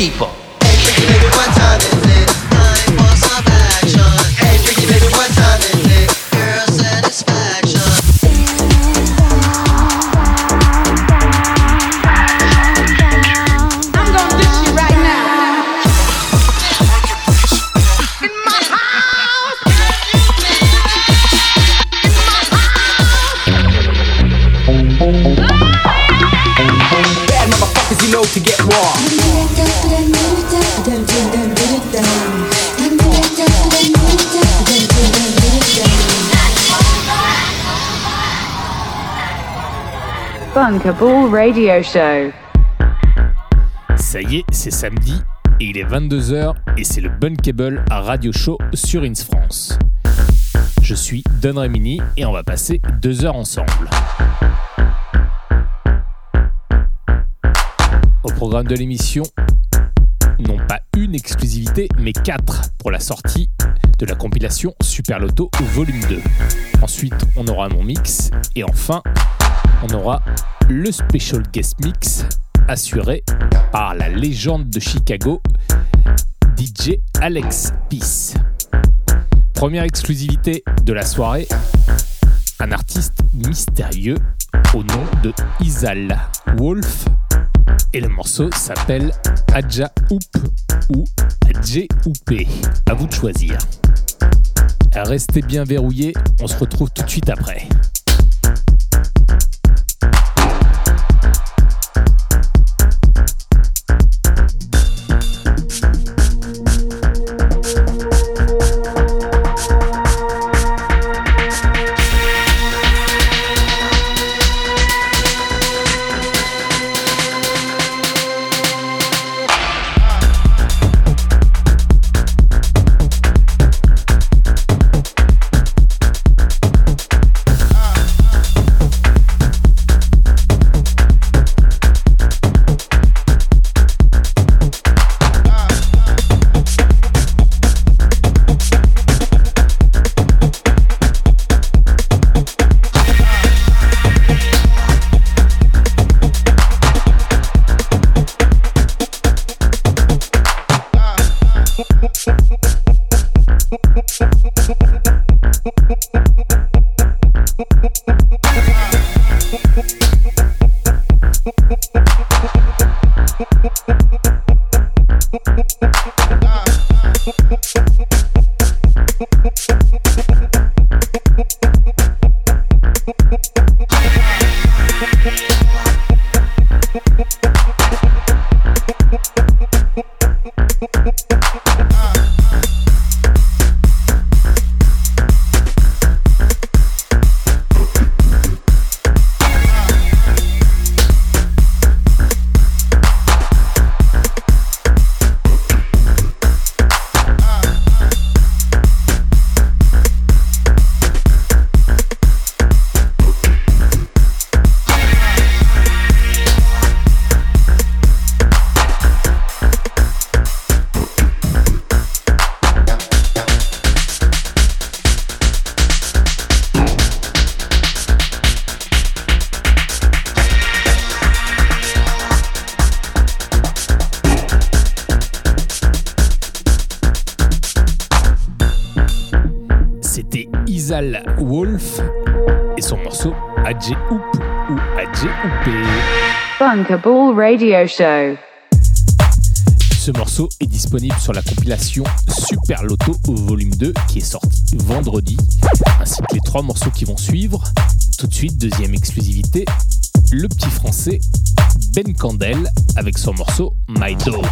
people. Bunkable Radio Show. Ça y est, c'est samedi et il est 22h et c'est le Bunkable Radio Show sur Rinse France. Je suis Don Rémini et on va passer 2 heures ensemble. Au programme de l'émission, non pas une exclusivité, mais 4 pour la sortie de la compilation Super Loto Volume 2. Ensuite, on aura mon mix et enfin, on aura le special guest mix assuré par la légende de Chicago, DJ Alex Peace. Première exclusivité de la soirée, un artiste mystérieux au nom de Isal Wolf et le morceau s'appelle Adja Hoop ou Adje Hoopé. À vous de choisir. Restez bien verrouillés, on se retrouve tout de suite après. Wolf et son morceau Adje Hoop ou Adje Hoopé. Bunkable Radio Show. Ce morceau est disponible sur la compilation Super Loto Volume 2 qui est sortie vendredi, ainsi que les 3 morceaux qui vont suivre. Tout de suite, deuxième exclusivité, le petit français Ben Candel avec son morceau My Dog.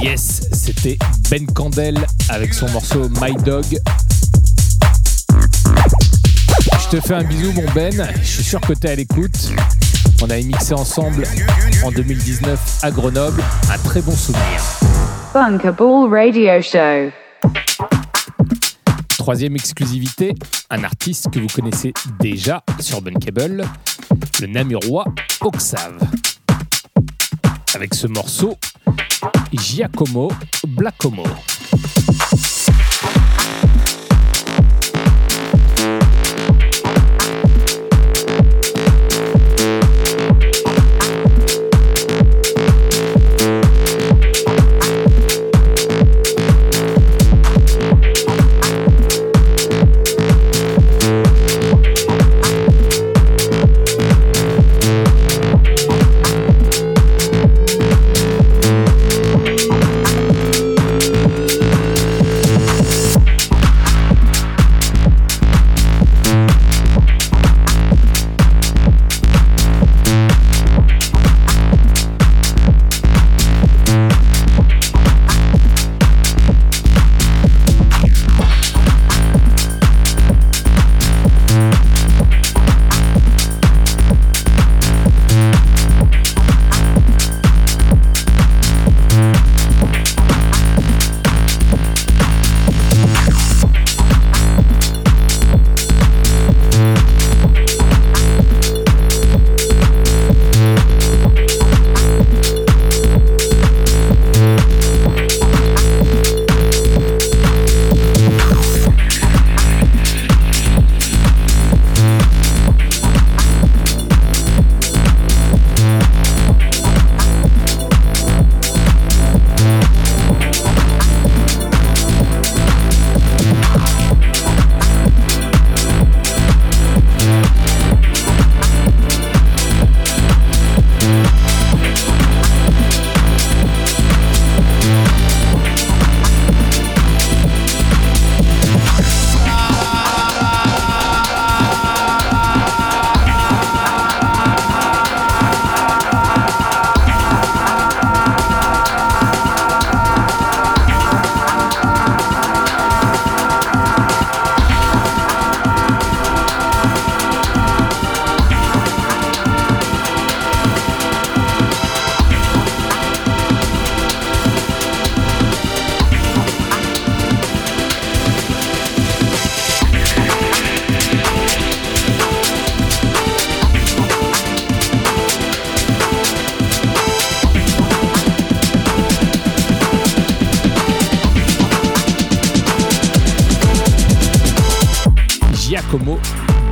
Yes, c'était Ben Candel avec son morceau My Dog. Je te fais un bisou, mon Ben. Je suis sûr que t'es à l'écoute. On avait mixé ensemble en 2019 à Grenoble. Un très bon souvenir. Bunkable Radio Show. Troisième exclusivité, un artiste que vous connaissez déjà sur Bunkable, le Namurois Oxave. Avec ce morceau, Giacomo Blackomo.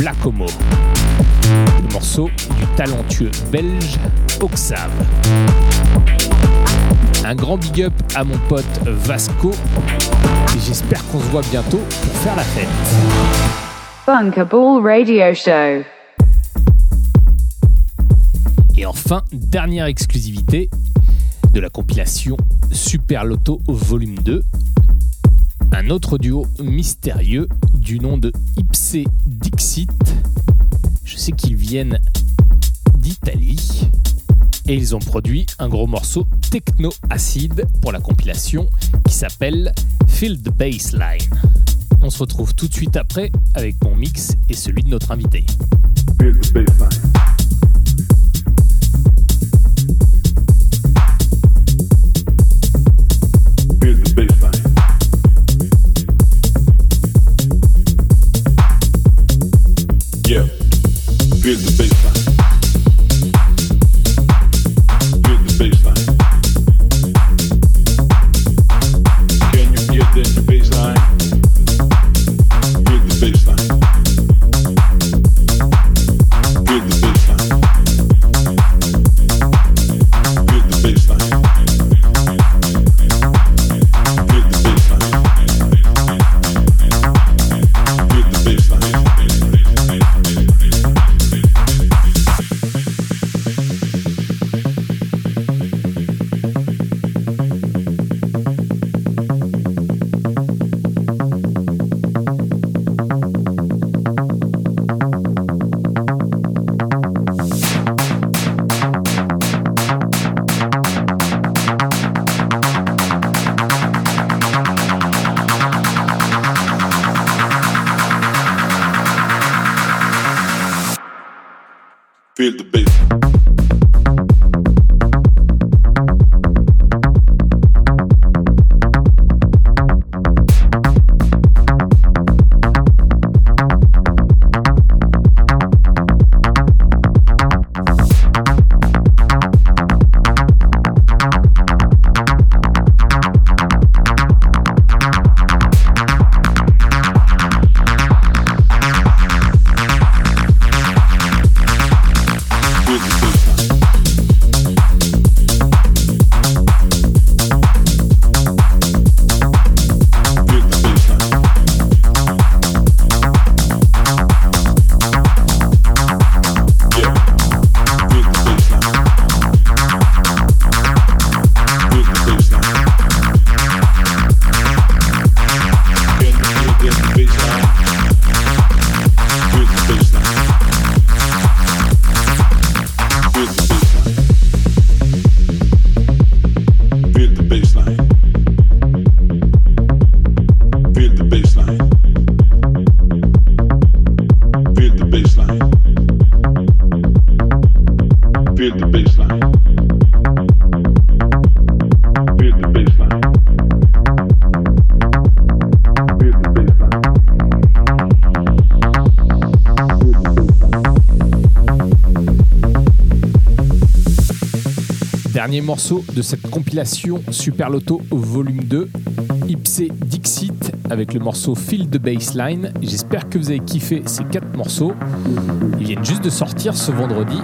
Blackomo, le morceau du talentueux belge Oxave. Un grand big up à mon pote Vasco et j'espère qu'on se voit bientôt pour faire la fête. Bunkable Radio Show. Et enfin, dernière exclusivité de la compilation Super Loto Volume 2, un autre duo mystérieux du nom de Ipsé Dixit. Je sais qu'ils viennent d'Italie et ils ont produit un gros morceau techno-acide pour la compilation qui s'appelle Field Baseline. On se retrouve tout de suite après avec mon mix et celui de notre invité. Build the baseline. Build the baseline. Can you get the baseline? Build the baseline. Build the baseline. Build the baseline. Feel the bass. Dernier morceau de cette compilation Super Loto volume 2, Ipsé Dixit avec le morceau Field the Baseline. J'espère que vous avez kiffé ces 4 morceaux. Ils viennent juste de sortir ce vendredi.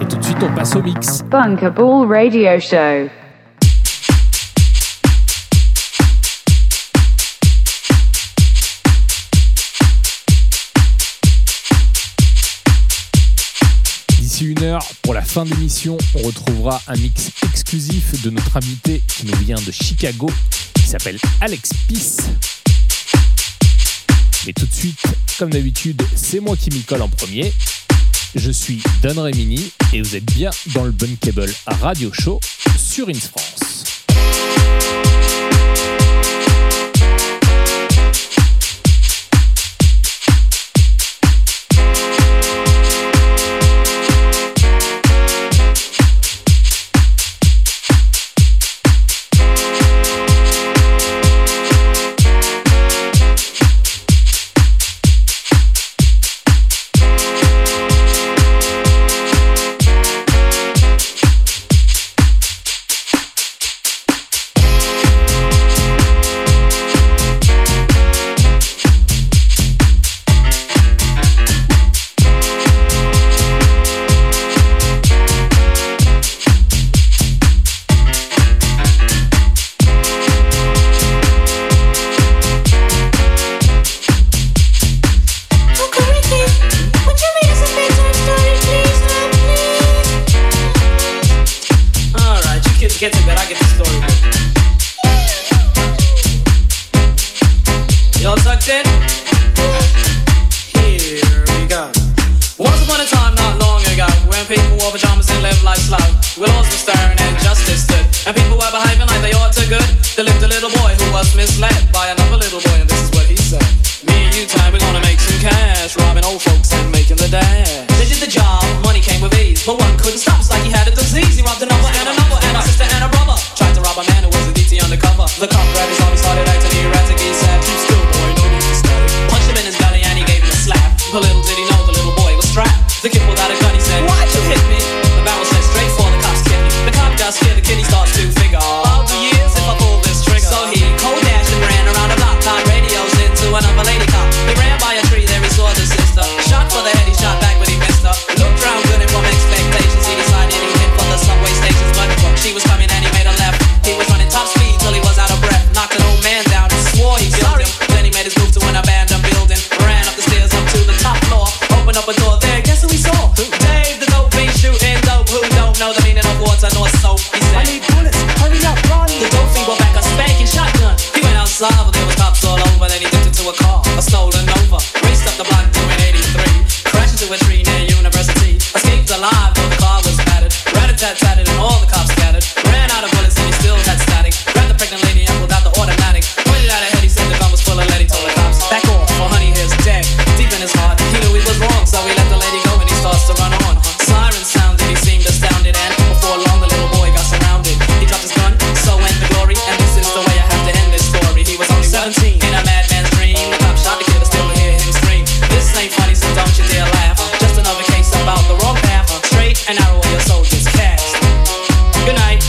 Et tout de suite on passe au mix. Bunkable Radio Show. D'ici une heure, pour la fin de l'émission, on retrouvera un mix exclusif de notre invité qui nous vient de Chicago, qui s'appelle Alex Peace. Mais tout de suite, comme d'habitude, c'est moi qui m'y colle en premier. Je suis Don Rémini et vous êtes bien dans le Bunkable Radio Show sur Rinse France. Don't touch it. Here we go. Once upon a time, not long ago, when people wore pajamas and lived life slow, we lost the staring and justice stood, and people were behaving like they ought to good. There lived a little boy who was misled by another little boy, and this is what he said. Me and you time, we're gonna make some cash, robbing old folks and making the dash. They did the job, money came with ease, but one couldn't stop, it's like he had a disease. He robbed another and another, and a sister and a brother. Tried to rob a man who was a DT undercover. The cop grabbed his arm, he started acting erratic, he said, "Keep still, boy, no need to stay." Punched him in his belly and he gave him a slap, but little did he know the little boy was strapped. The kid pulled out a gun, he said, "Why'd you hit me?" The barrel set straight for the cop's kidney. The cop got scared, the kidney starts to figure, "I'll do years if I pull this trigger." So he cold dashed and ran around the block, tied radios into another lady cop. He ran by a tree, there he saw the sister. Shot for the head, he shot back, but he missed her. Looked round good and from expectations, he decided he hit for the subway stations, but she was coming and he made a left. He was running top speed till he was out of breath. Knocked an old man down and swore he killed him. Then he made his move to an abandoned building, ran up the stairs up to the top floor, opened up a door there. Guess who he saw? Who? Dave the dope fiend shooting dope. Who don't know the meaning of water nor soap? He said, "I need bullets, hurry up, run." The dope fiend brought back a spanking shotgun. He went outside, but there was cops all over. Then he dipped into a car, a stolen Nova, raced up the block doing 83, crashed into a tree near University, escaped alive though the car was battered. Rat-a-tat-tatted and all the cops scattered. Ran out of bullets and he still had static. Grabbed the pregnant lady and pulled out the automatic. Pointed out her head, he said the gun was full of lead. He told the cops, "Back off, or honey is dead." Deep in his heart, he knew he was wrong, so he let the lady go and he starts to run on. Sirens sounded, he seemed astounded, and before long the little boy got surrounded. He dropped his gun, so went the glory, and this is the way I have to end this story. He was only 17 in a madman's dream. The cop shot the kid and still hear him scream. This ain't funny, so don't you dare laugh. Just another case about the wrong path. Straight and narrow your soldiers cast. Good night.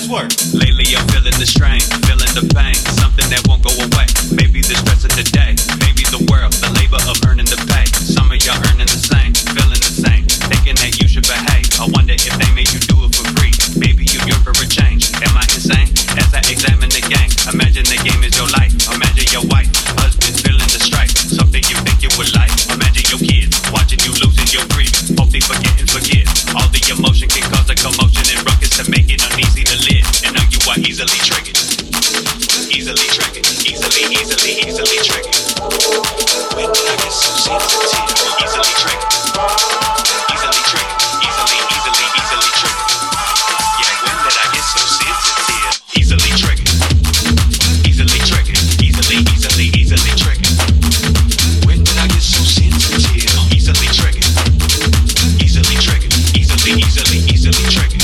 That's work. Lately I'm feeling the strain, feeling the pain, something that won't go away. Maybe the stress of the day, maybe the world, the labor of earning the pay. Some of y'all earning the same, feeling the same, thinking that you should behave. I wonder if they made you do it for free. Maybe you yearn for a change. Am I insane? As I examine the game, imagine the game is your life. Imagine your wife, husband feeling the strife. Something you think you would like. Imagine your kids watching you losing your grief. Hope they forget and forgive. All the emotion can cause a commotion and ruckus to make it uneasy to live. And now you are easily triggered. Easily triggered. Easily triggered. When I get so sensitive, easily triggered. Easily triggered. Easily triggered. Yeah, when did I get so sensitive? Easily triggered. Easily triggered. Easily triggered. When did I get so sensitive? Easily triggered. Easily triggered. Easily triggered.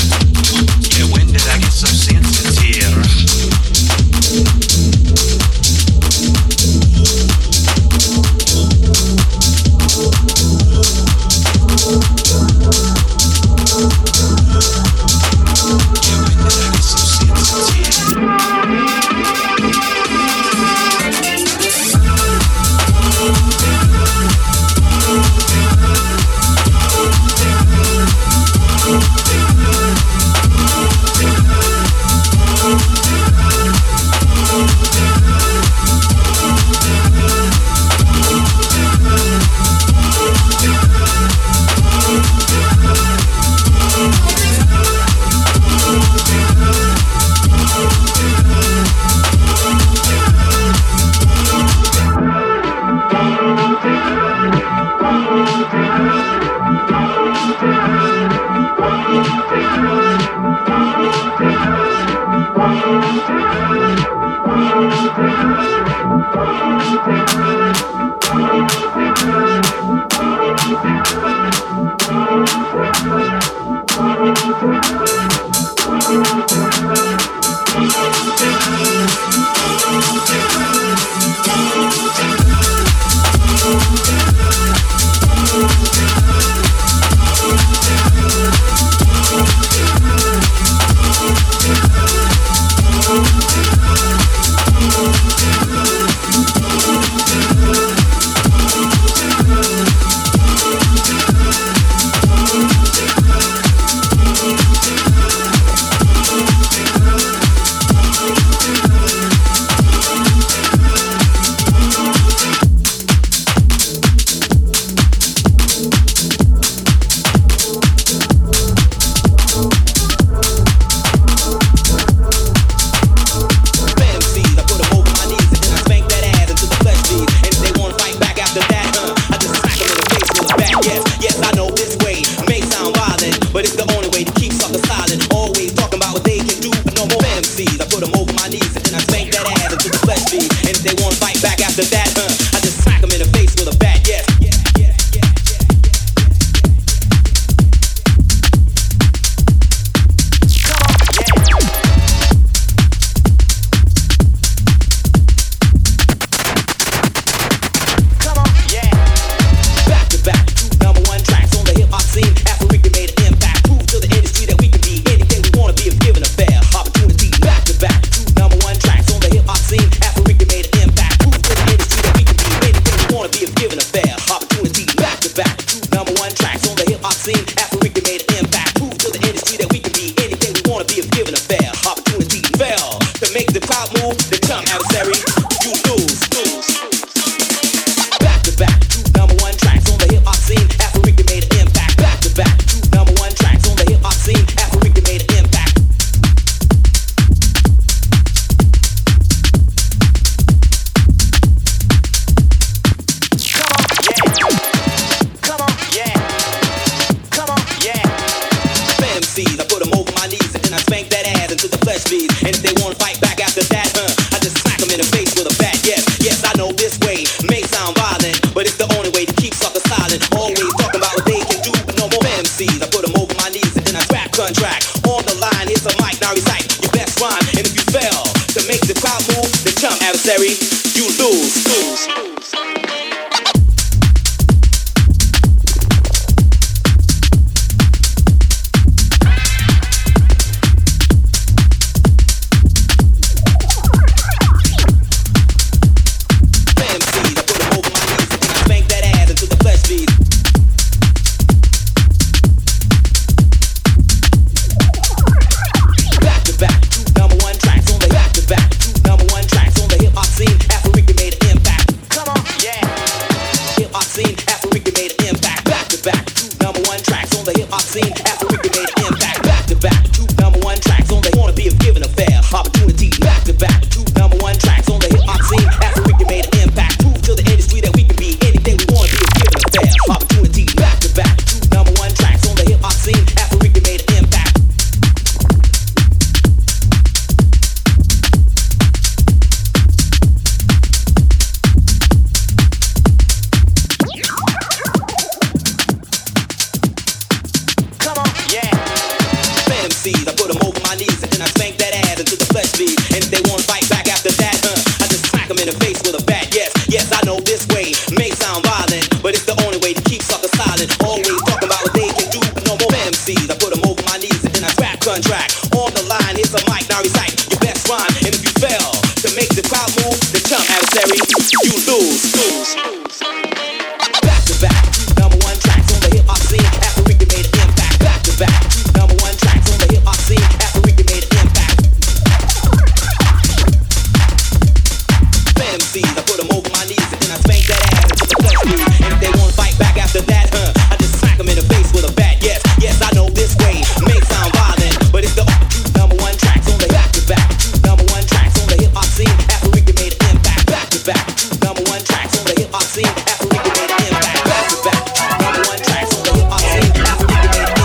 Yeah, when did I get so sensitive? scene after we can make an impact. Back to back, two number one tracks on the wanna be of giving a fair opportunity. Back to back, two number one tracks on the hip hop scene after we can make an impact. Prove to the industry that we can be anything we wanna be of giving a fair opportunity. Back to back, two number one tracks on the hip hop scene after we can make an impact. I put them over my knees and then I spank that ass until the flesh bleeds. And if they won't fight back after that, I just smack them in the face with a bat. Yes, yes, I know this way may sound violent, but it's the only way to keep suckers silent. Always talking about what they can do, but no more MCs. I put them over my knees and then I grab contract. On the line, here's a mic, now recite your best rhyme. And if you fail to make the crowd move, the chump adversary, you lose. Back to back, two number one tracks on the hip hop scene after we can made an impact. Back to back, two number one tracks. After we can made an impact, MCs, I put them over my knees and then I spank that ass until the flesh bleeds. And if they won't fight back after that, I just smack them in the face with a bat. Yes, yes, I know this way may sound violent, but it's the two number one tracks on the back to back, two number one tracks on the hip hop scene. After we can made an impact, back to back, two number one tracks on the hip hop scene. After we can made an impact, back to back, two number one tracks on the hip hop scene. After we can made an impact.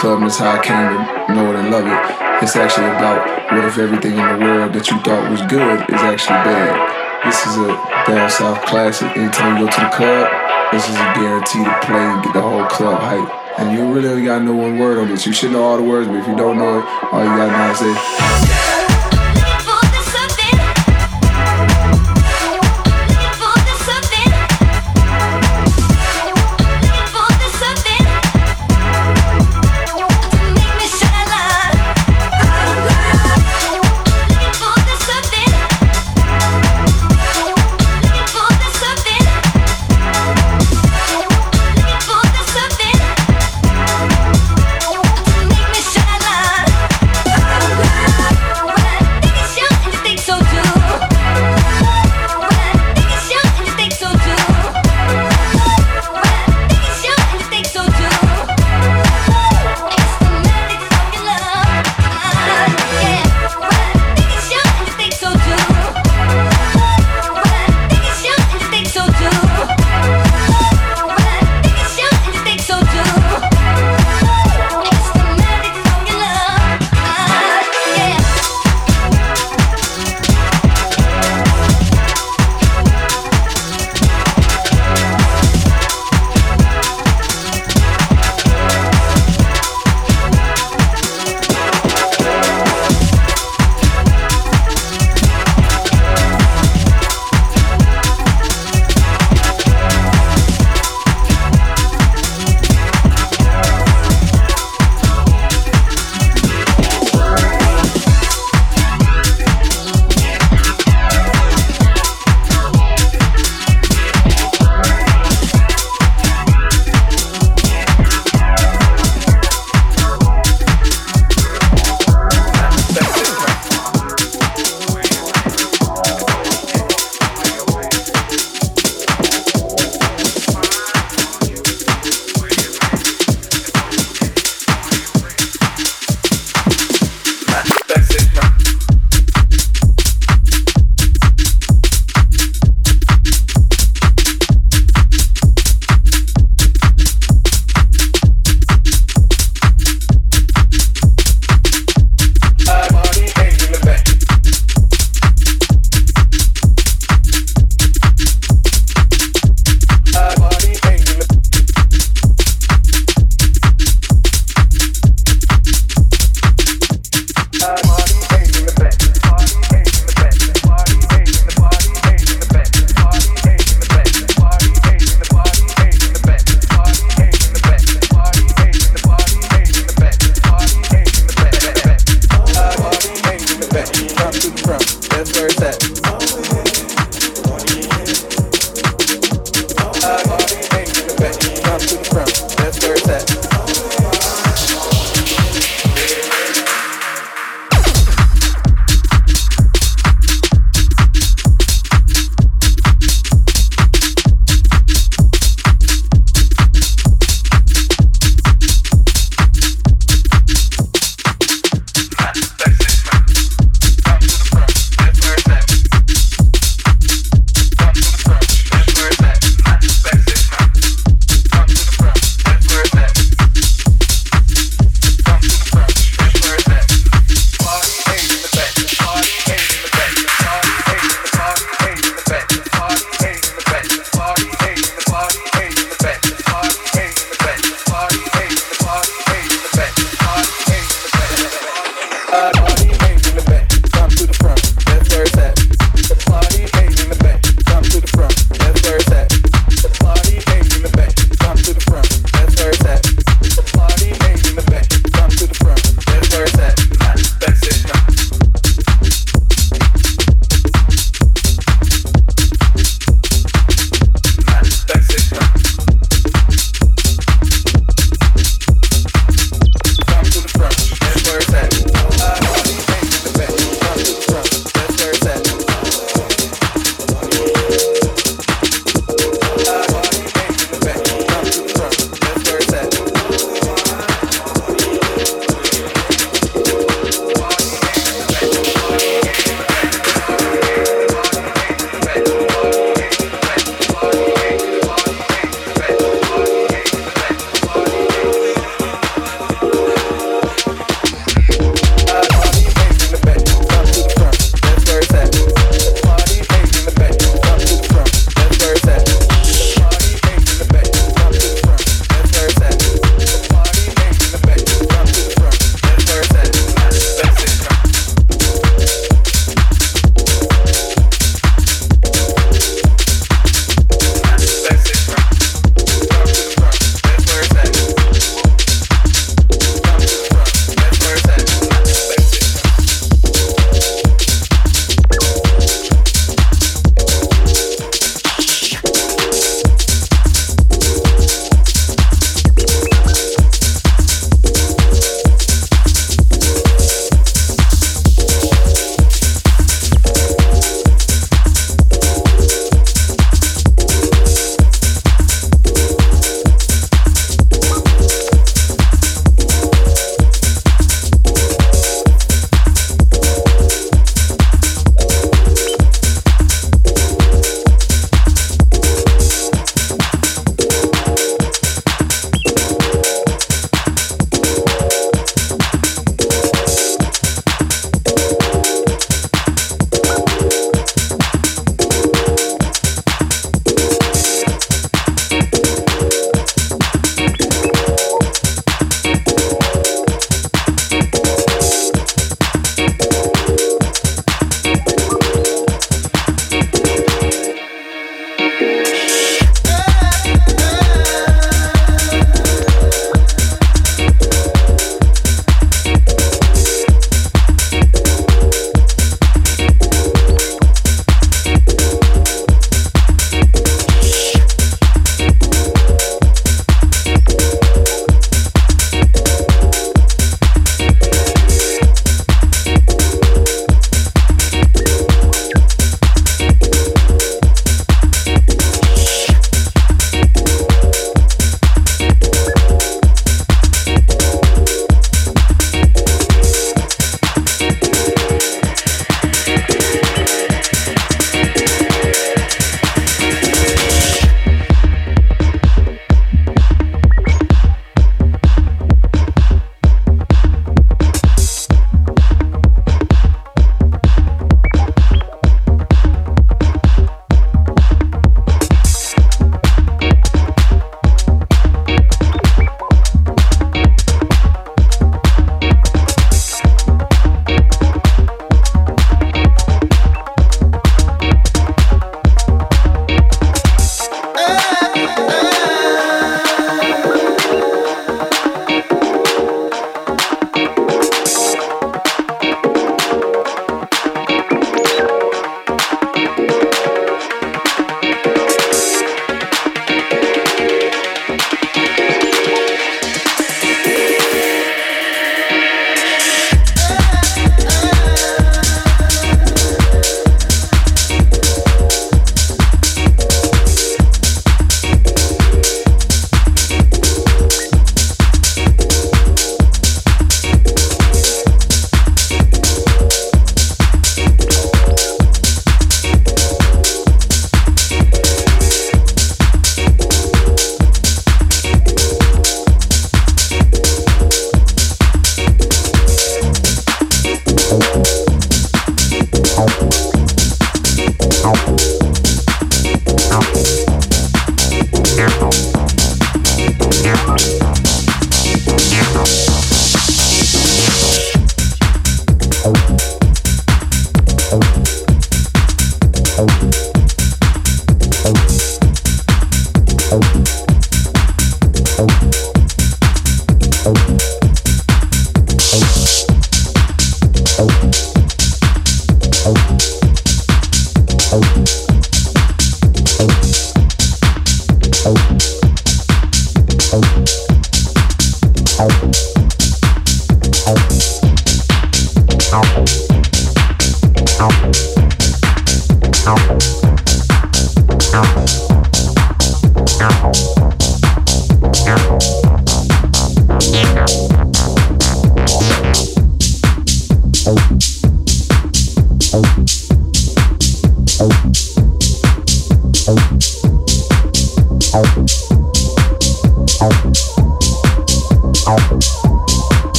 Club, and that's how I came to know it and love it. It's actually about what if everything in the world that you thought was good is actually bad. This is a down south classic. Anytime you go to the club, this is a guarantee to play and get the whole club hype. And you really only gotta know one word on this. You should know all the words, but if you don't know it, all you gotta know is this.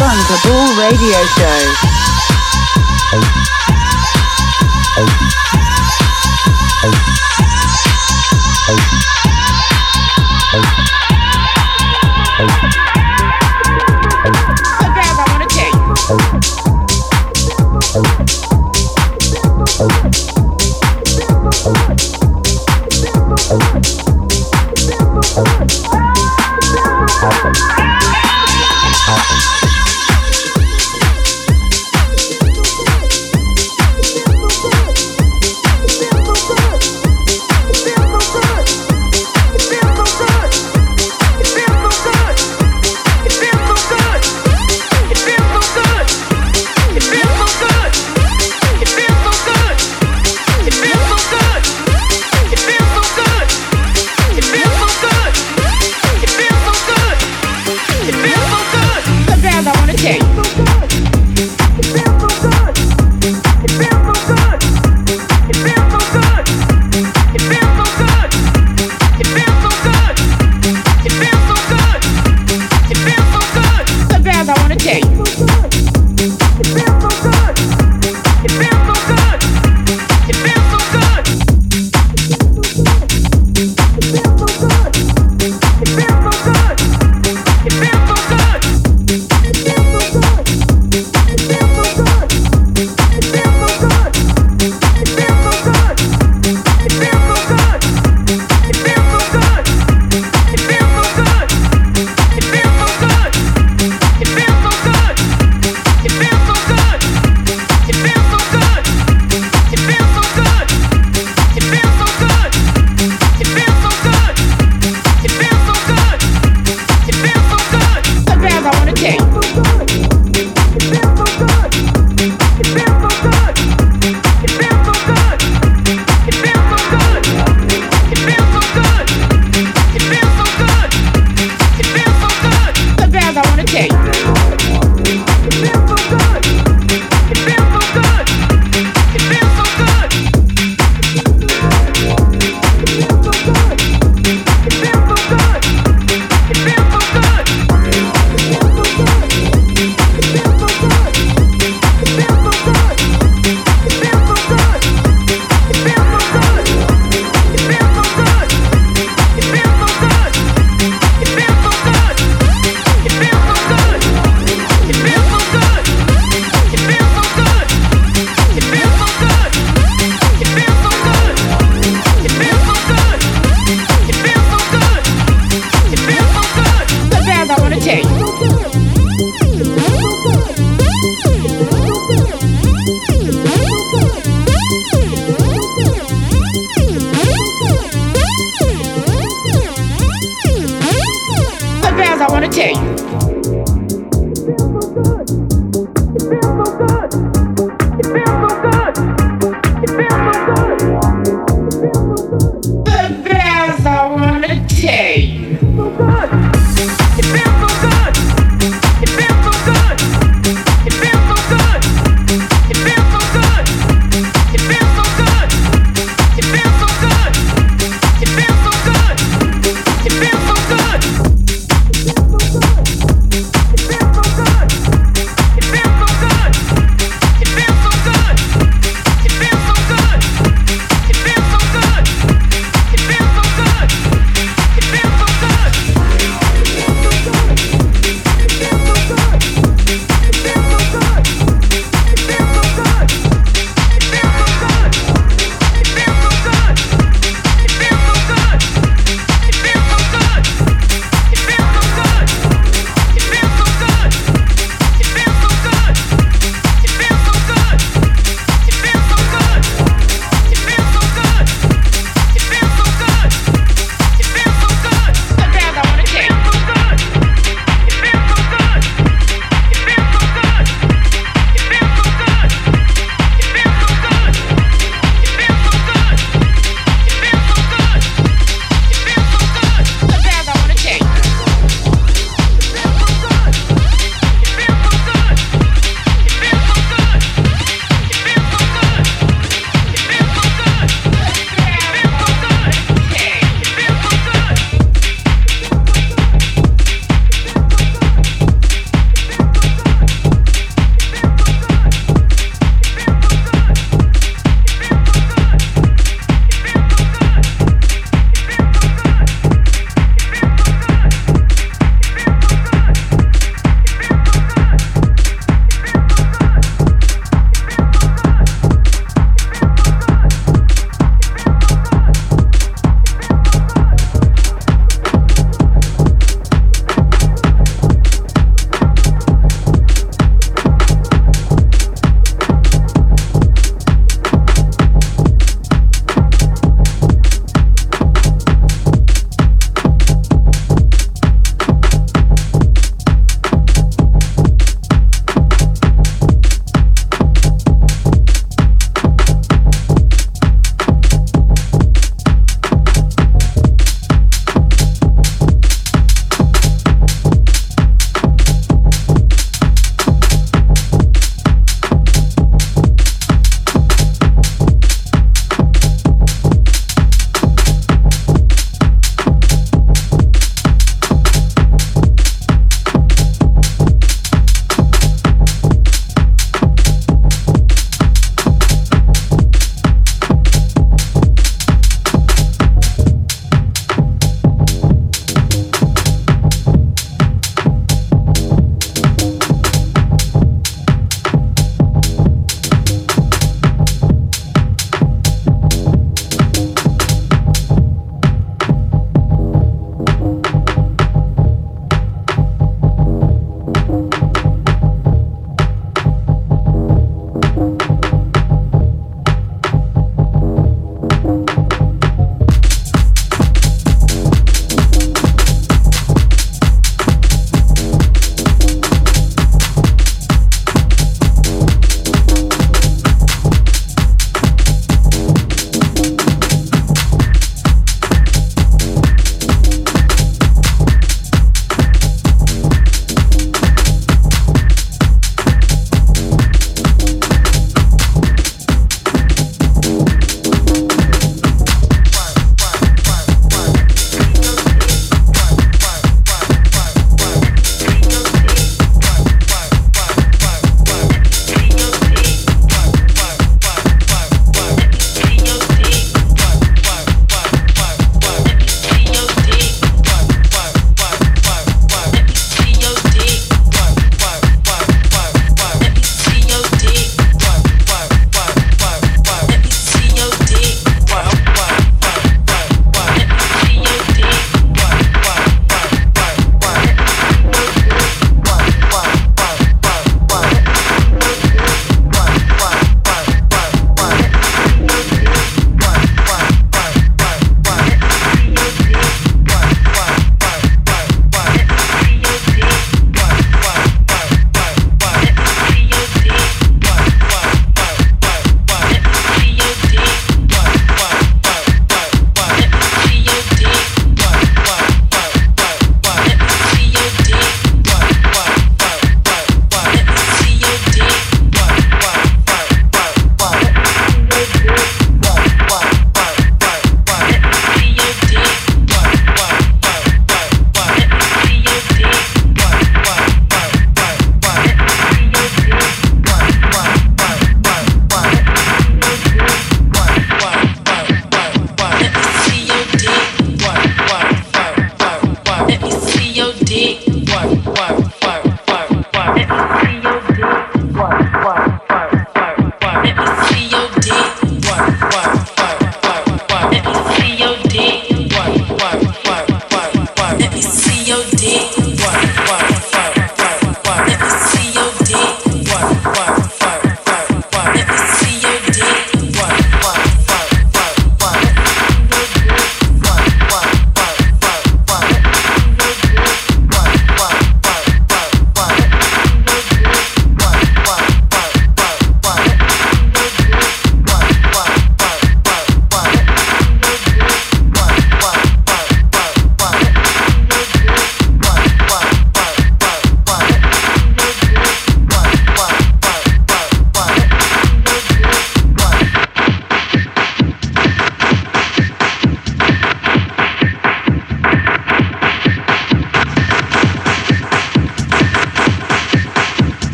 Bunkable Radio Show. It feels so good.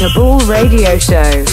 Bunkable Radio Show.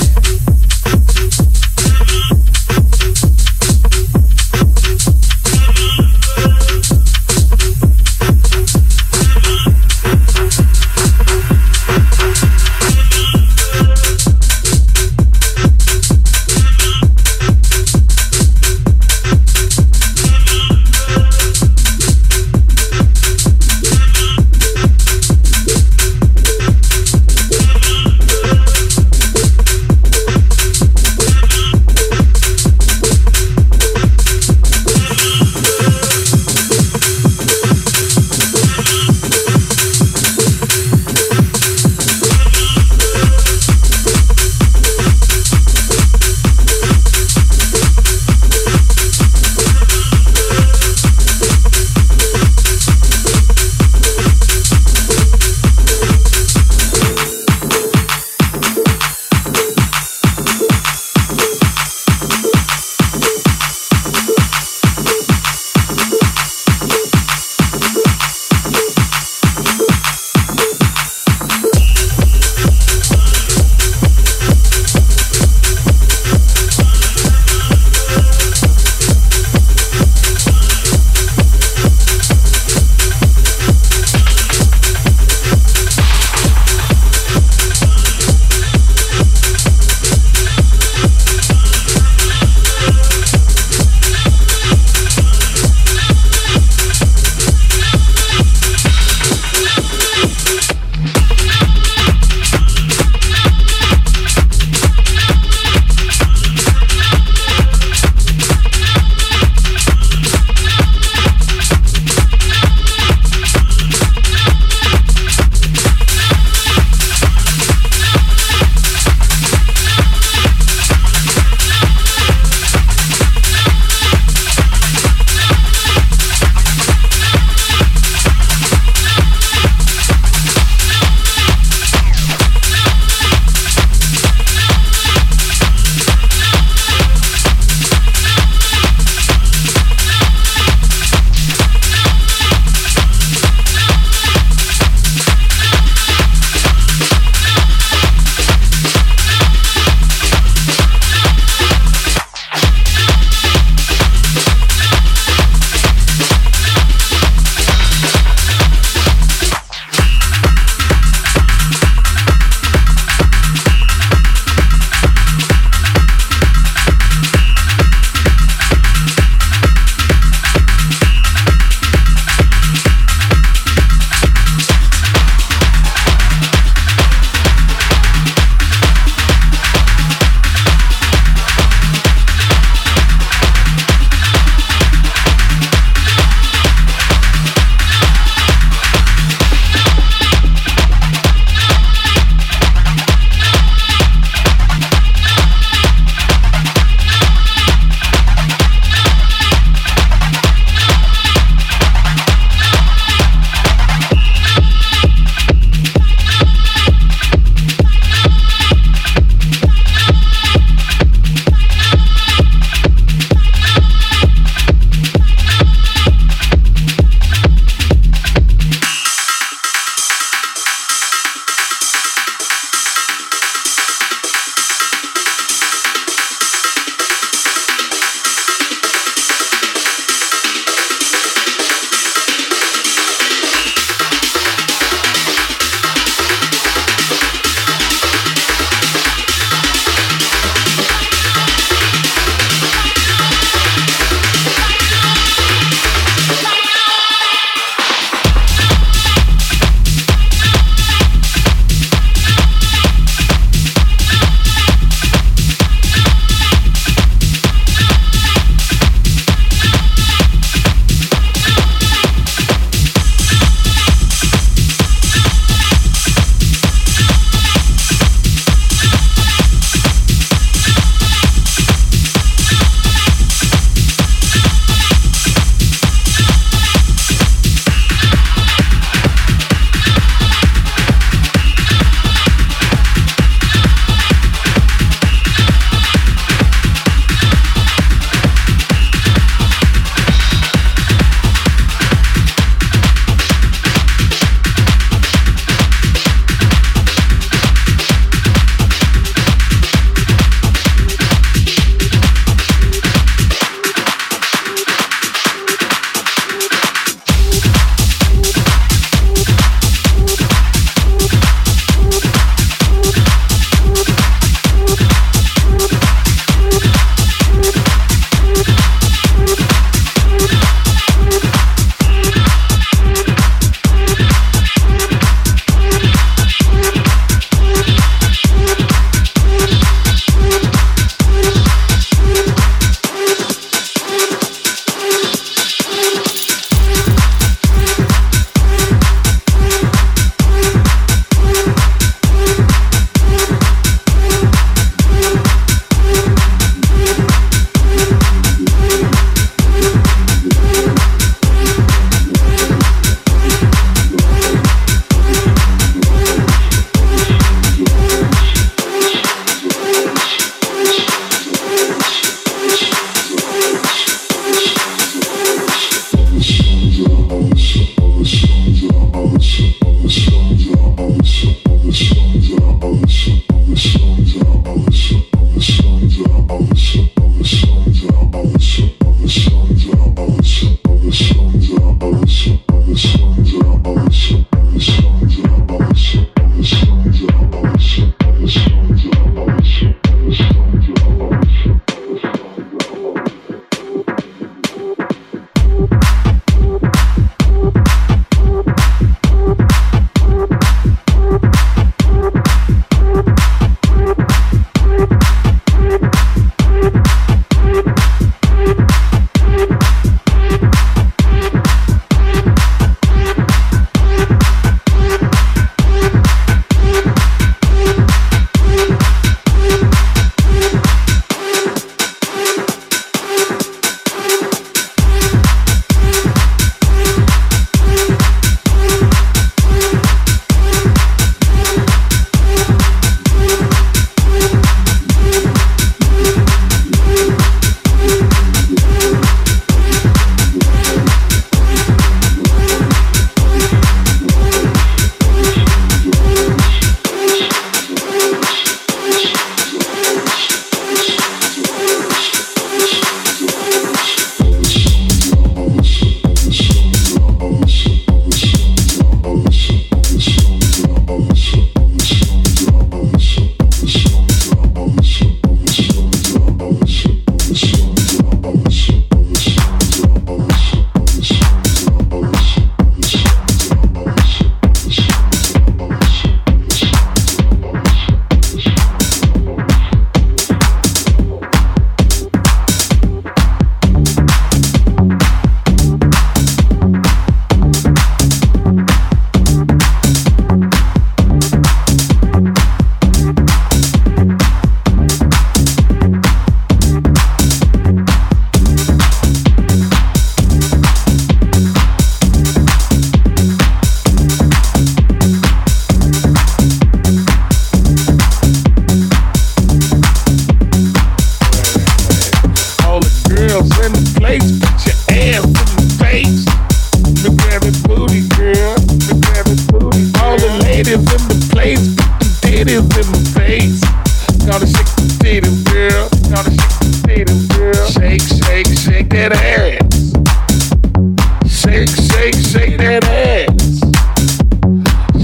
that ass.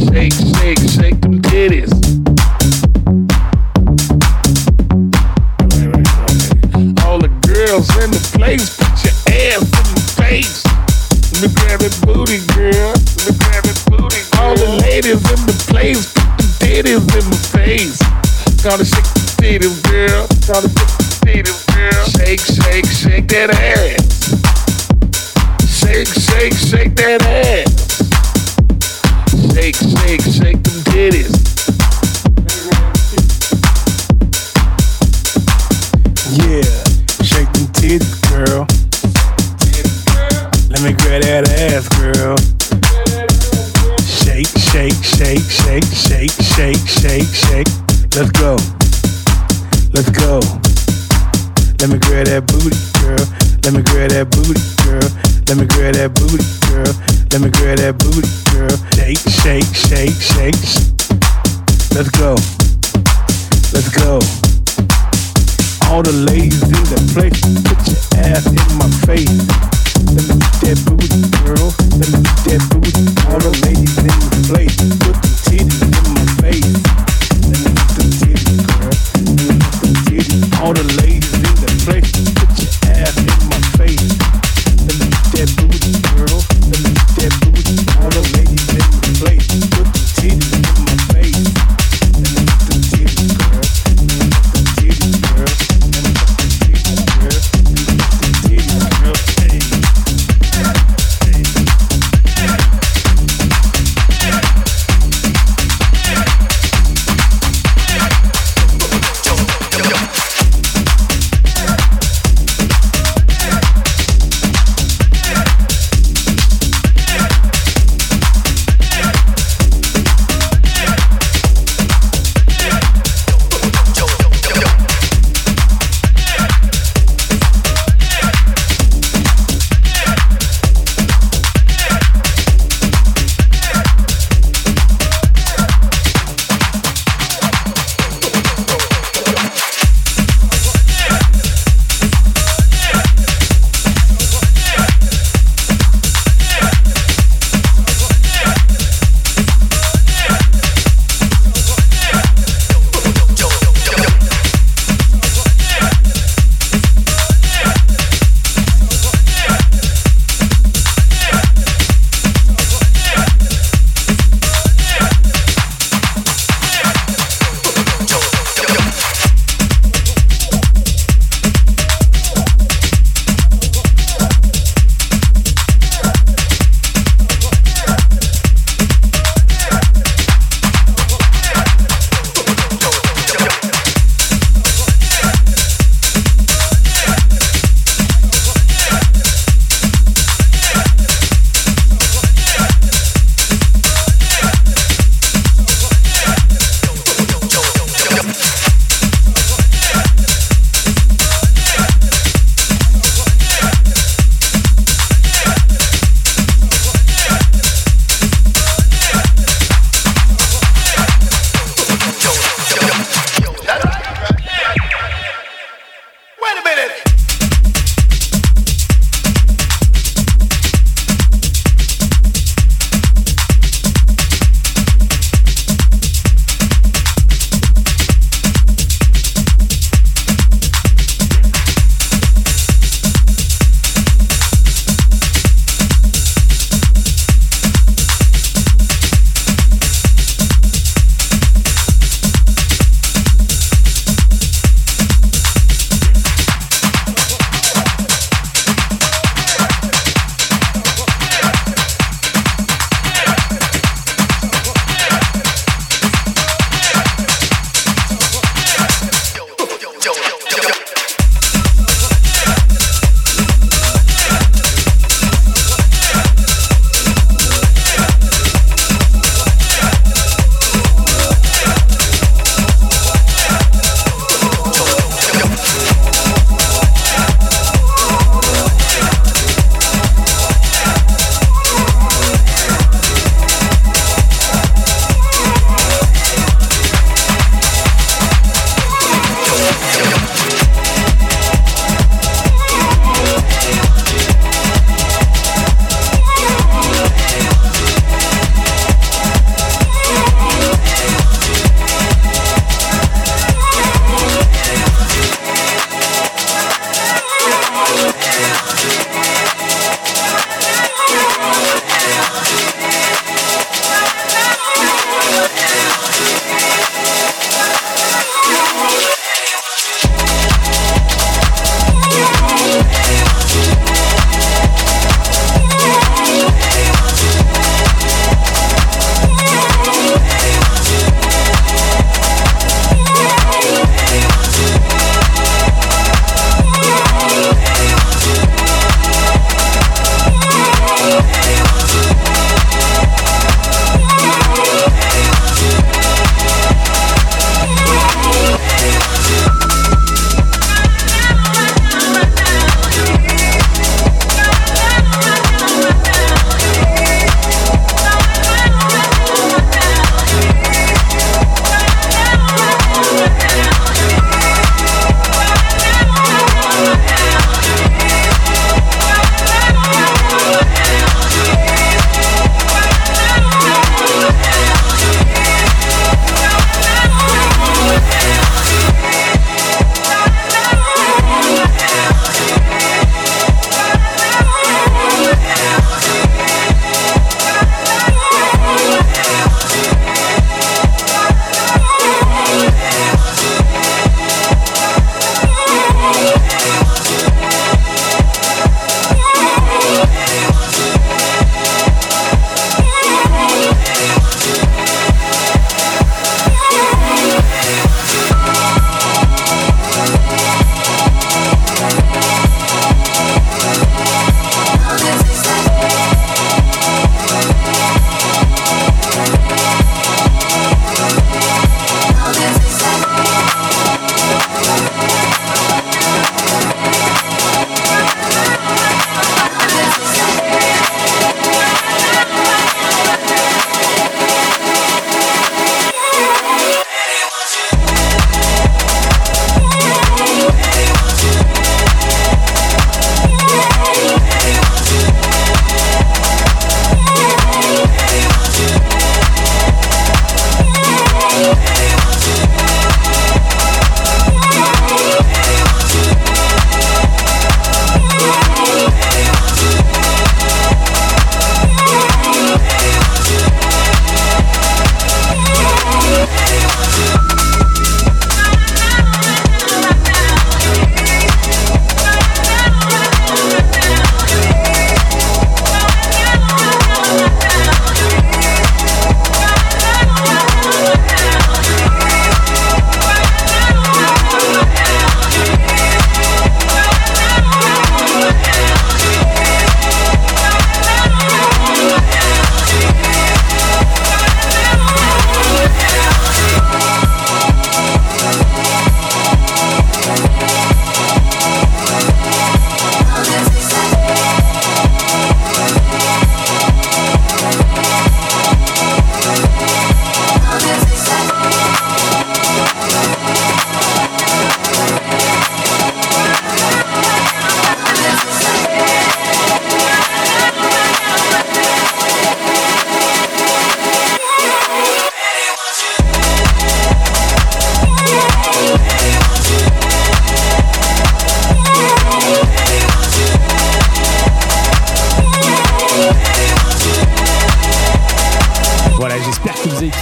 Shake, shake, shake them titties. All the girls in the place, put your ass in the face. Let me grab it booty, girl. Let me grab it booty, girl. All the ladies in the place, put them titties in my face. Gotta shake them titties, girl. Gotta shake them titties, girl. Shake, shake, shake that ass. Shake, shake, shake that ass. Shake, shake, shake them titties. Yeah, shake them titties, girl. Let me grab that ass, girl. Shake, shake, shake, shake, shake, shake, shake, shake. Let's go. Let's go. Let me grab that booty, girl. Let me grab that booty, girl. Let me grab that booty, girl. Let me grab that booty, girl. Shake, shake, shake, shake. Let's go. Let's go. All the ladies in the place, put your ass in my face. Let me get that booty, girl. Let me get that booty. All the ladies in the place, put the titties in my face. Let me get the titties, girl. Let me get the titties. All the ladies in the place, put your ass in my face. That booty, girl, let me get that booty. All the ladies in the place, put the titties in my face. Let me get the titties, girl. Let me get the titties, girl. Let me get the titties, girl. Let me get the titties, girl. Hey, hey, hey.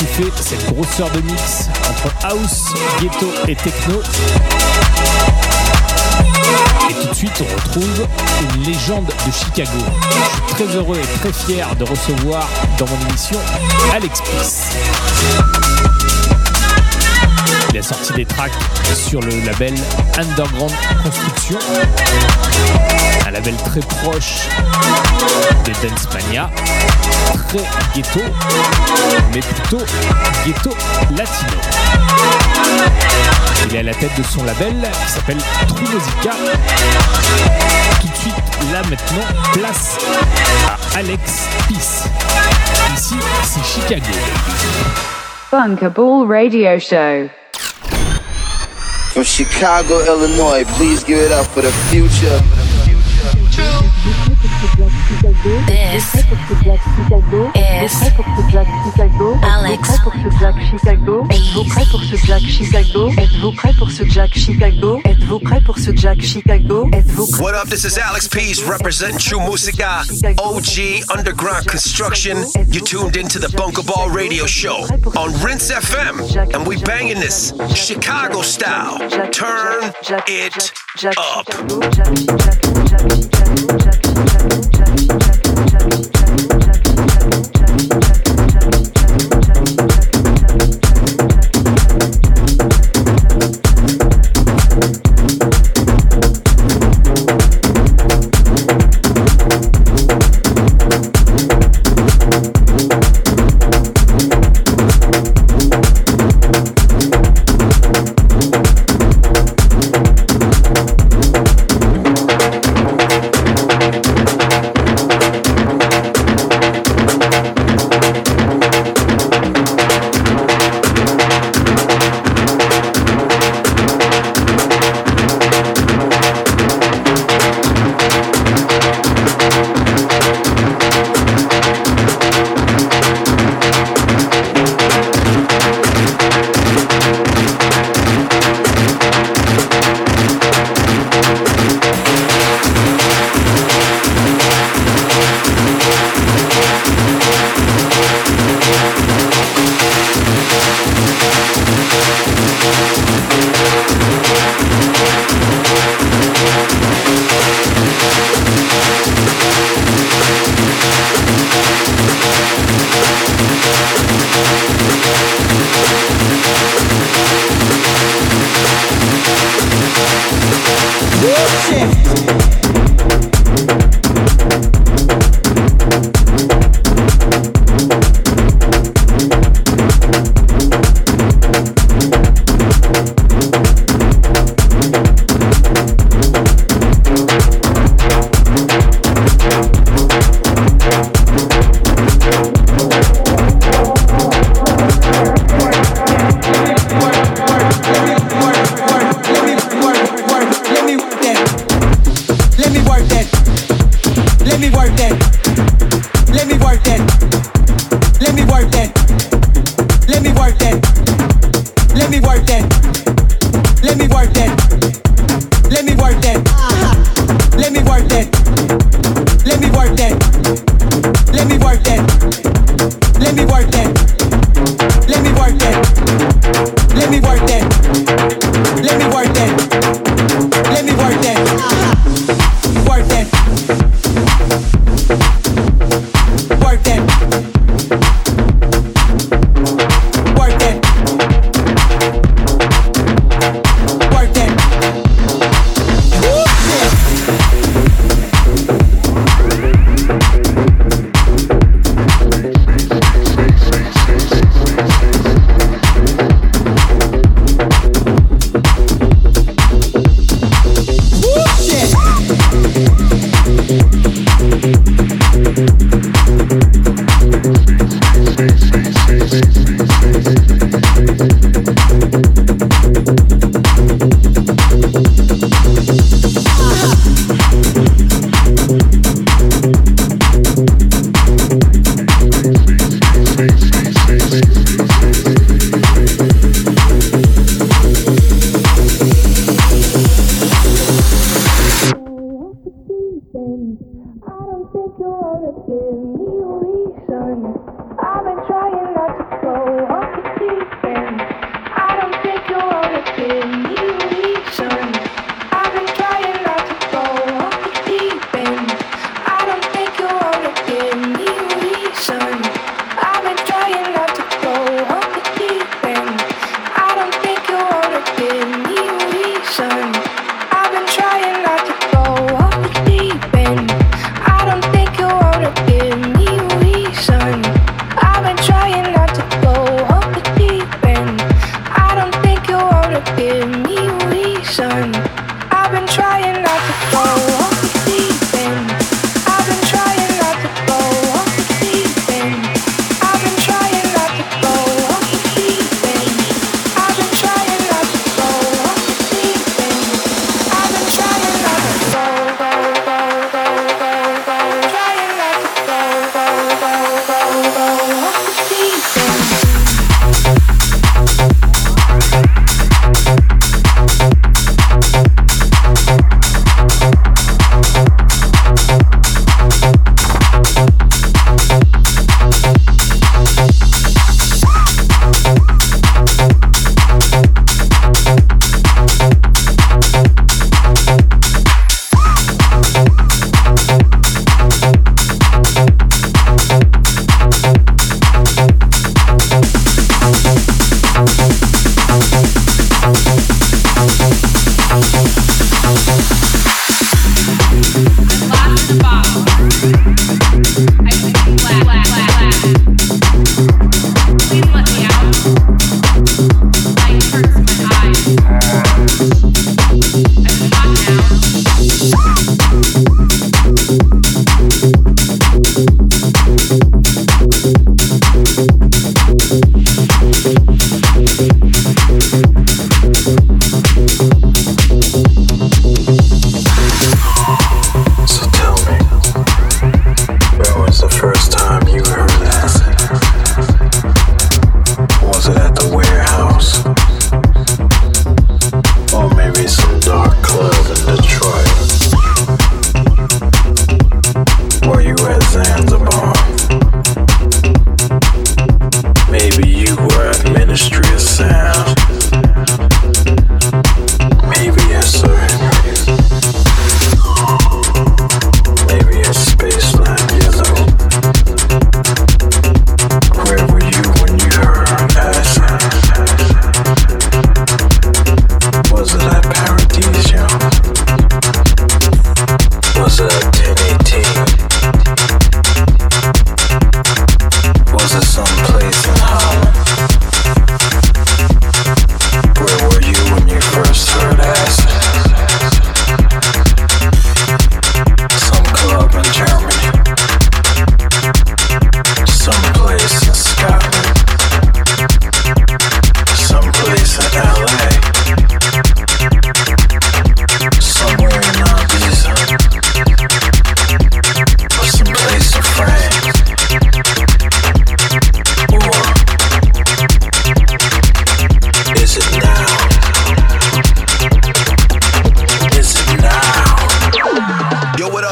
kiffé cette grosseur de mix entre house, ghetto et techno. Et tout de suite, on retrouve une légende de Chicago. Je suis très heureux et très fier de recevoir dans mon émission Alex Peace. Il a sorti des tracks sur le label Underground Construction, un label très proche de Dance Mania, très ghetto, mais plutôt ghetto latino. Il est à la tête de son label qui s'appelle Tru Music. Tout de suite, là maintenant, place à Alex Peace. Ici, c'est Chicago. Bunkable Radio Show. From Chicago, Illinois, please give it up for the future. This is Alex. Êtes-vous prêt pour ce Jack Chicago? Êtes-vous prêt pour ce Jack Chicago? Êtes-vous prêt pour ce Jack Chicago? What up? This is Alex Peace. Represent Tru Musica, OG Underground Construction. You tuned into the Bunkable Radio Show on Rinse FM, and we banging this Chicago style. Turn it up.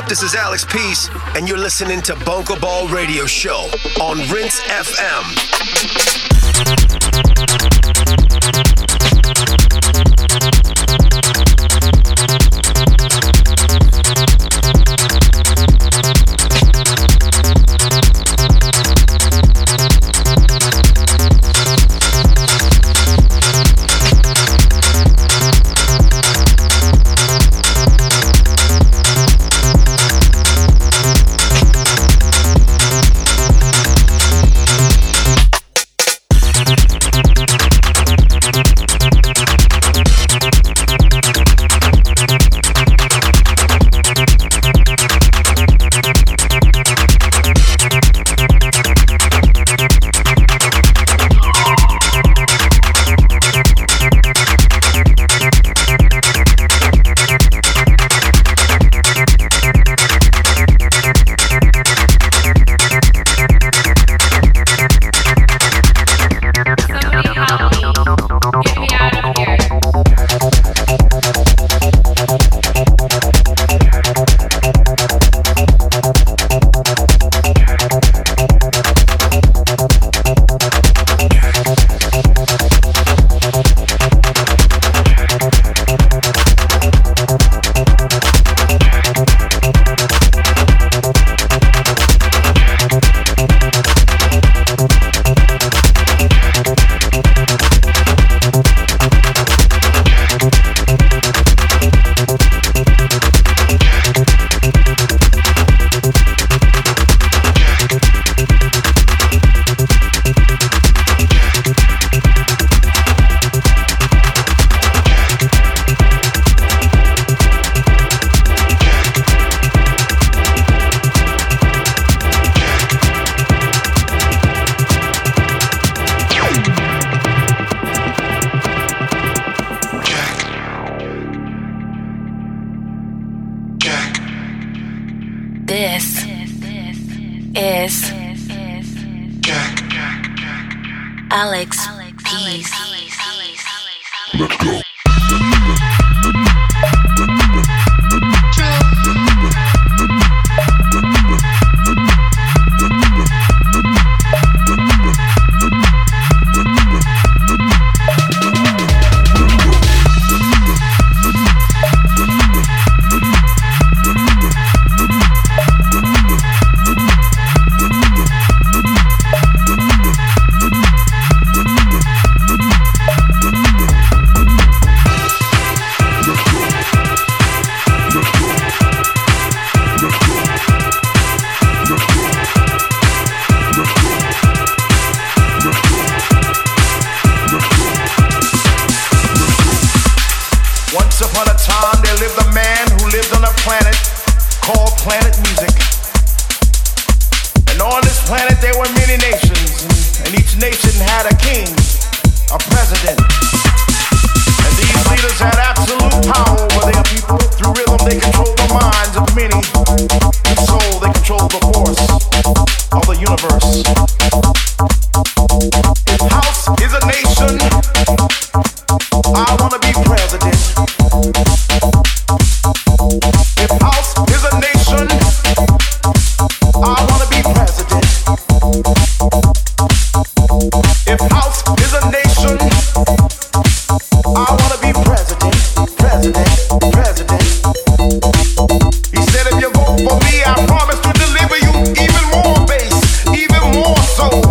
This is Alex Peace, and you're listening to Bunkable Radio Show on Rinse FM. planet music. And on this planet there were many nations, and each nation had a king, a president. And these leaders had absolute power over their people. Through rhythm they controlled the minds of many. Through soul they controlled the force of the universe. If house is a nation, I want to be president. If house is a nation, I wanna be president. If house is a nation, I wanna be president, president, president. He said if you vote for me, I promise to deliver you even more bass, even more soul.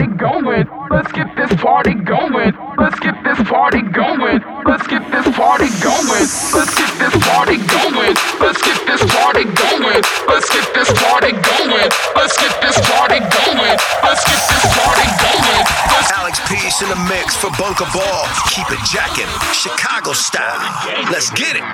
party going. Let's get this party going. Let's get this party going. Let's get this party going. Let's get this party going. Let's get this party going. Let's get this party going. Let's get this party going. Let's get this party going. Alex Peace in the mix for Bunkable. Keep it jacking, Chicago style. Let's get it.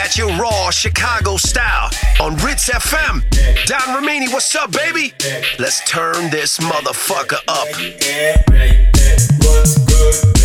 at you raw Chicago style on Rinse FM. Don Rémini, what's up, baby? Let's turn this motherfucker up. What's good, what's good, what's good,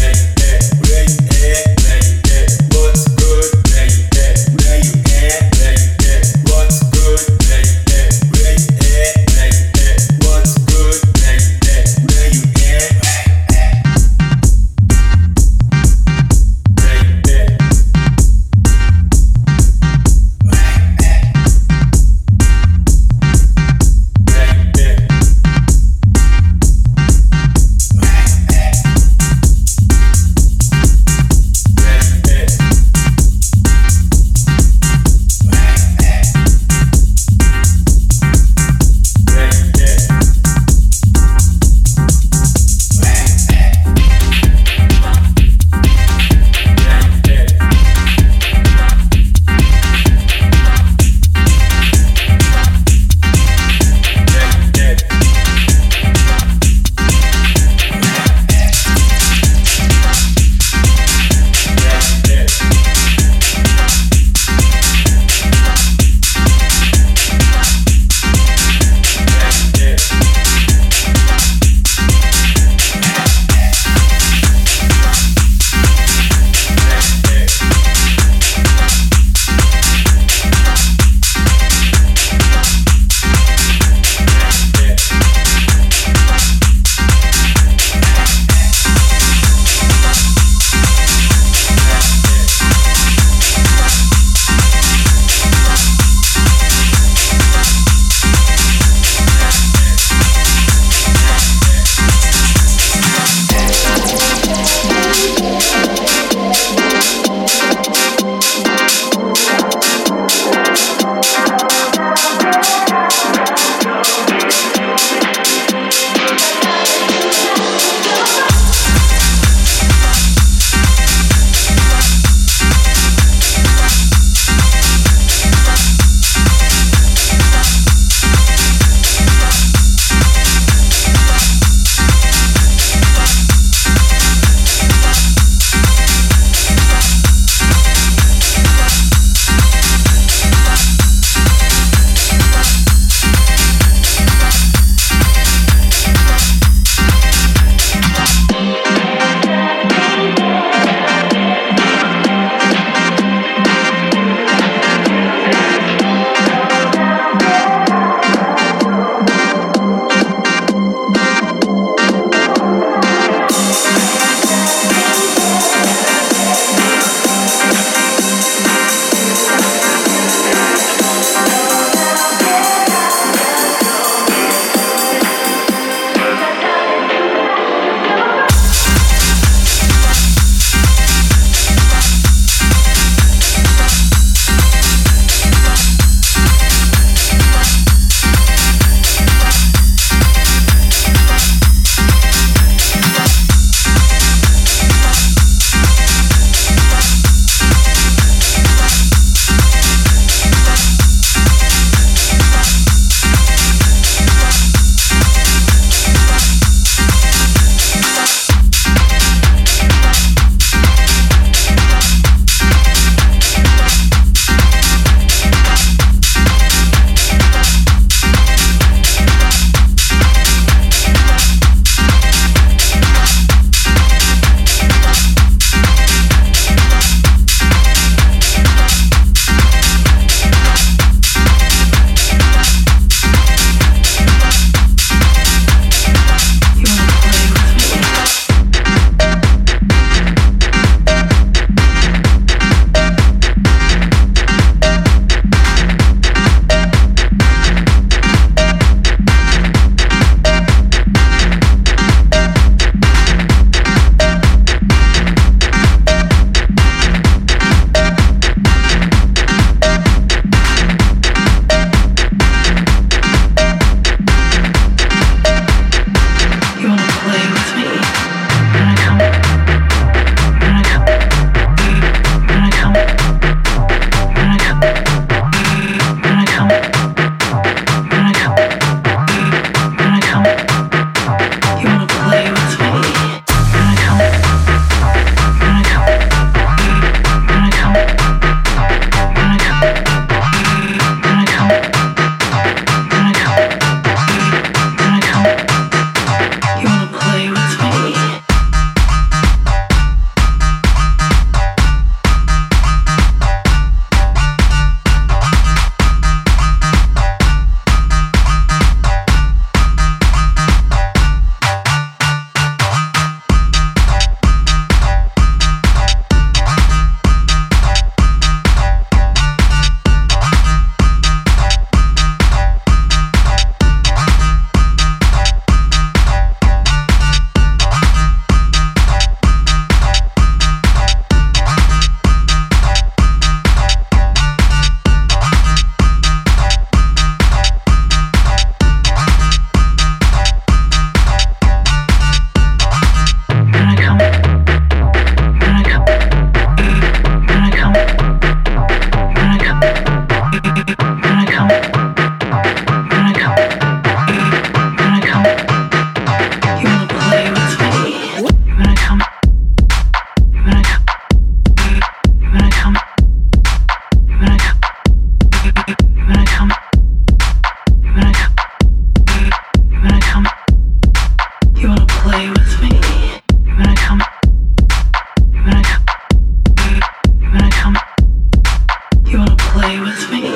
with me.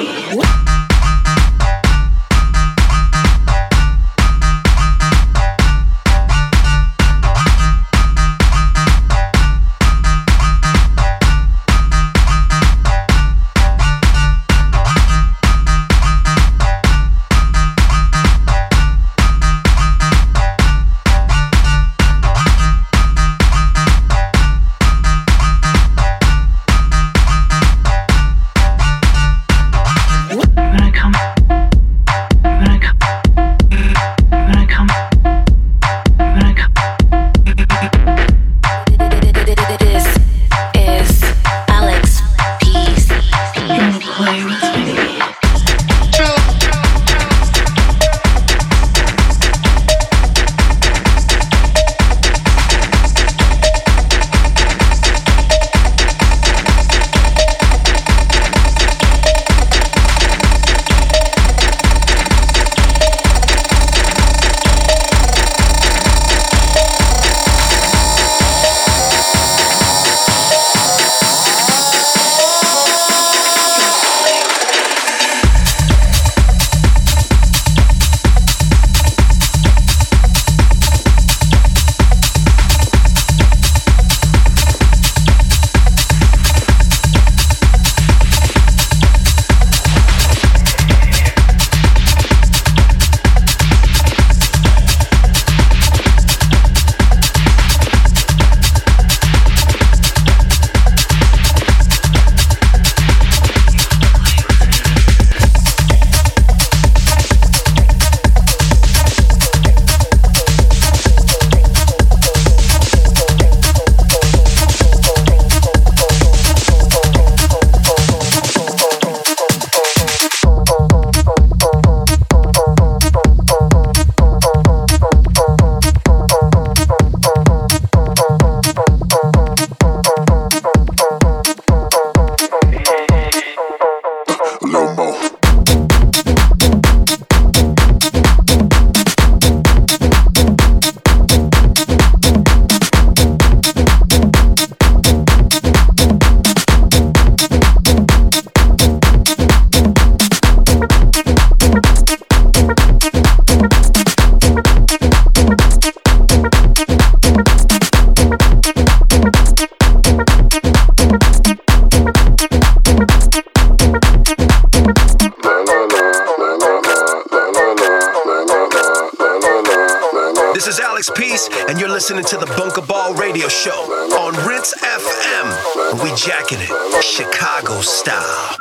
This is Alex Peace, and you're listening to the Bunkable Radio Show on Rinse FM. We jacking it, Chicago style.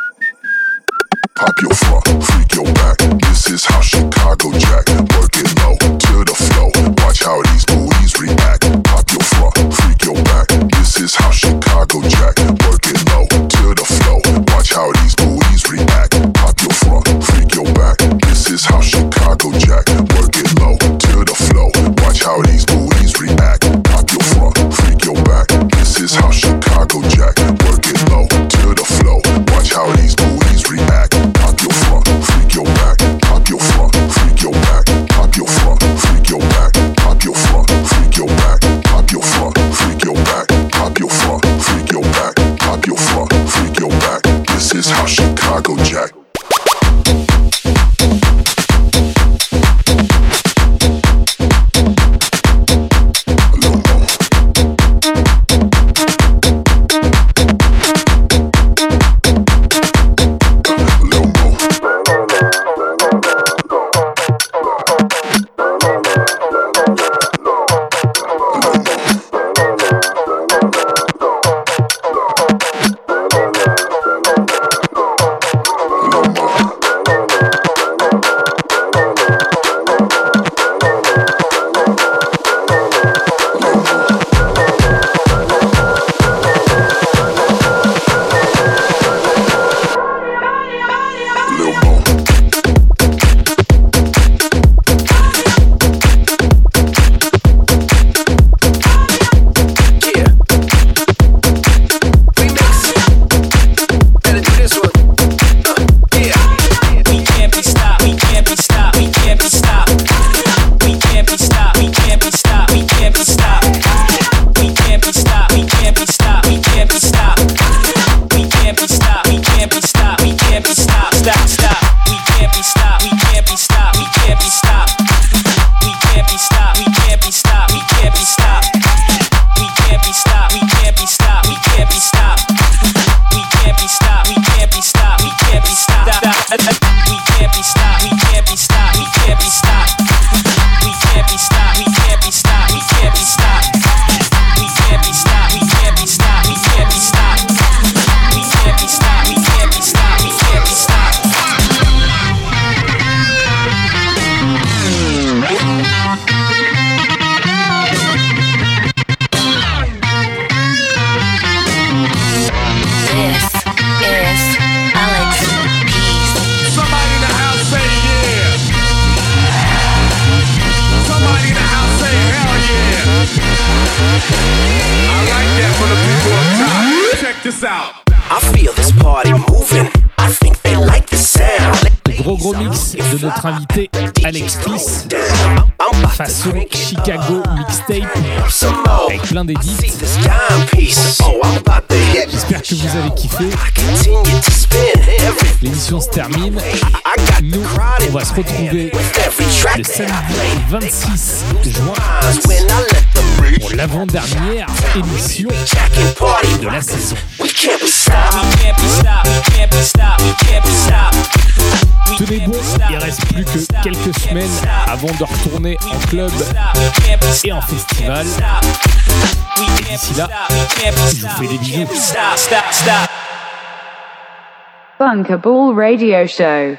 Pop your front, freak your back. This is how Chicago jack. Work it low to the flow. Watch how these booties react. Pop your front, freak your back. This is how Chicago jack. Work it low to the flow. Watch how these booties react. Pop your front, freak your back. This is how Chicago jack. Work it low to the flow. Watch how these booties react. Pop your front, freak your back. This is how Chicago jack. Work it low to the flow. Watch how these booties react. Pop your front, freak your back. Pop your front, freak your back. Pop your front, freak your back. Pop your front, freak your back. Pop your front, freak your back. Pop your front, freak your back. Pop your front, freak your back. This is how Chicago jack. stop, stop, stop. We can't be stopped, we can't be stopped, we can't be stopped. We can't be stopped, we can't be stopped, we can't be stopped. We can't be stopped, we can't be stopped, we can't be stopped. We can't be stopped, we can't be stopped, we can't be stopped. We can't be stopped, we can't be stopped, we can't be stopped. We can't be stopped, we can't be stopped, we can't be stopped. We can't be stopped, we can't be stopped, we can't be stopped. We can't be stopped, we can't be stopped, we can't be stopped. This is Alex Peace. Somebody in the house say yeah. Somebody in the house say hell yeah. I like that for the people up top. Check this out. I feel this party moving. I think they like the sound. Gros mix de notre invité Alex Peace façon Chicago mixtape avec plein d'édits. J'espère que vous avez kiffé. L'émission se termine. Nous, on va se retrouver le samedi 26 juin pour l'avant-dernière émission de la saison. Tenez bon, il reste plus que quelques semaines avant de retourner en club et en festival. Et d'ici là, je vous fais des bisous. Bunkable Radio Show.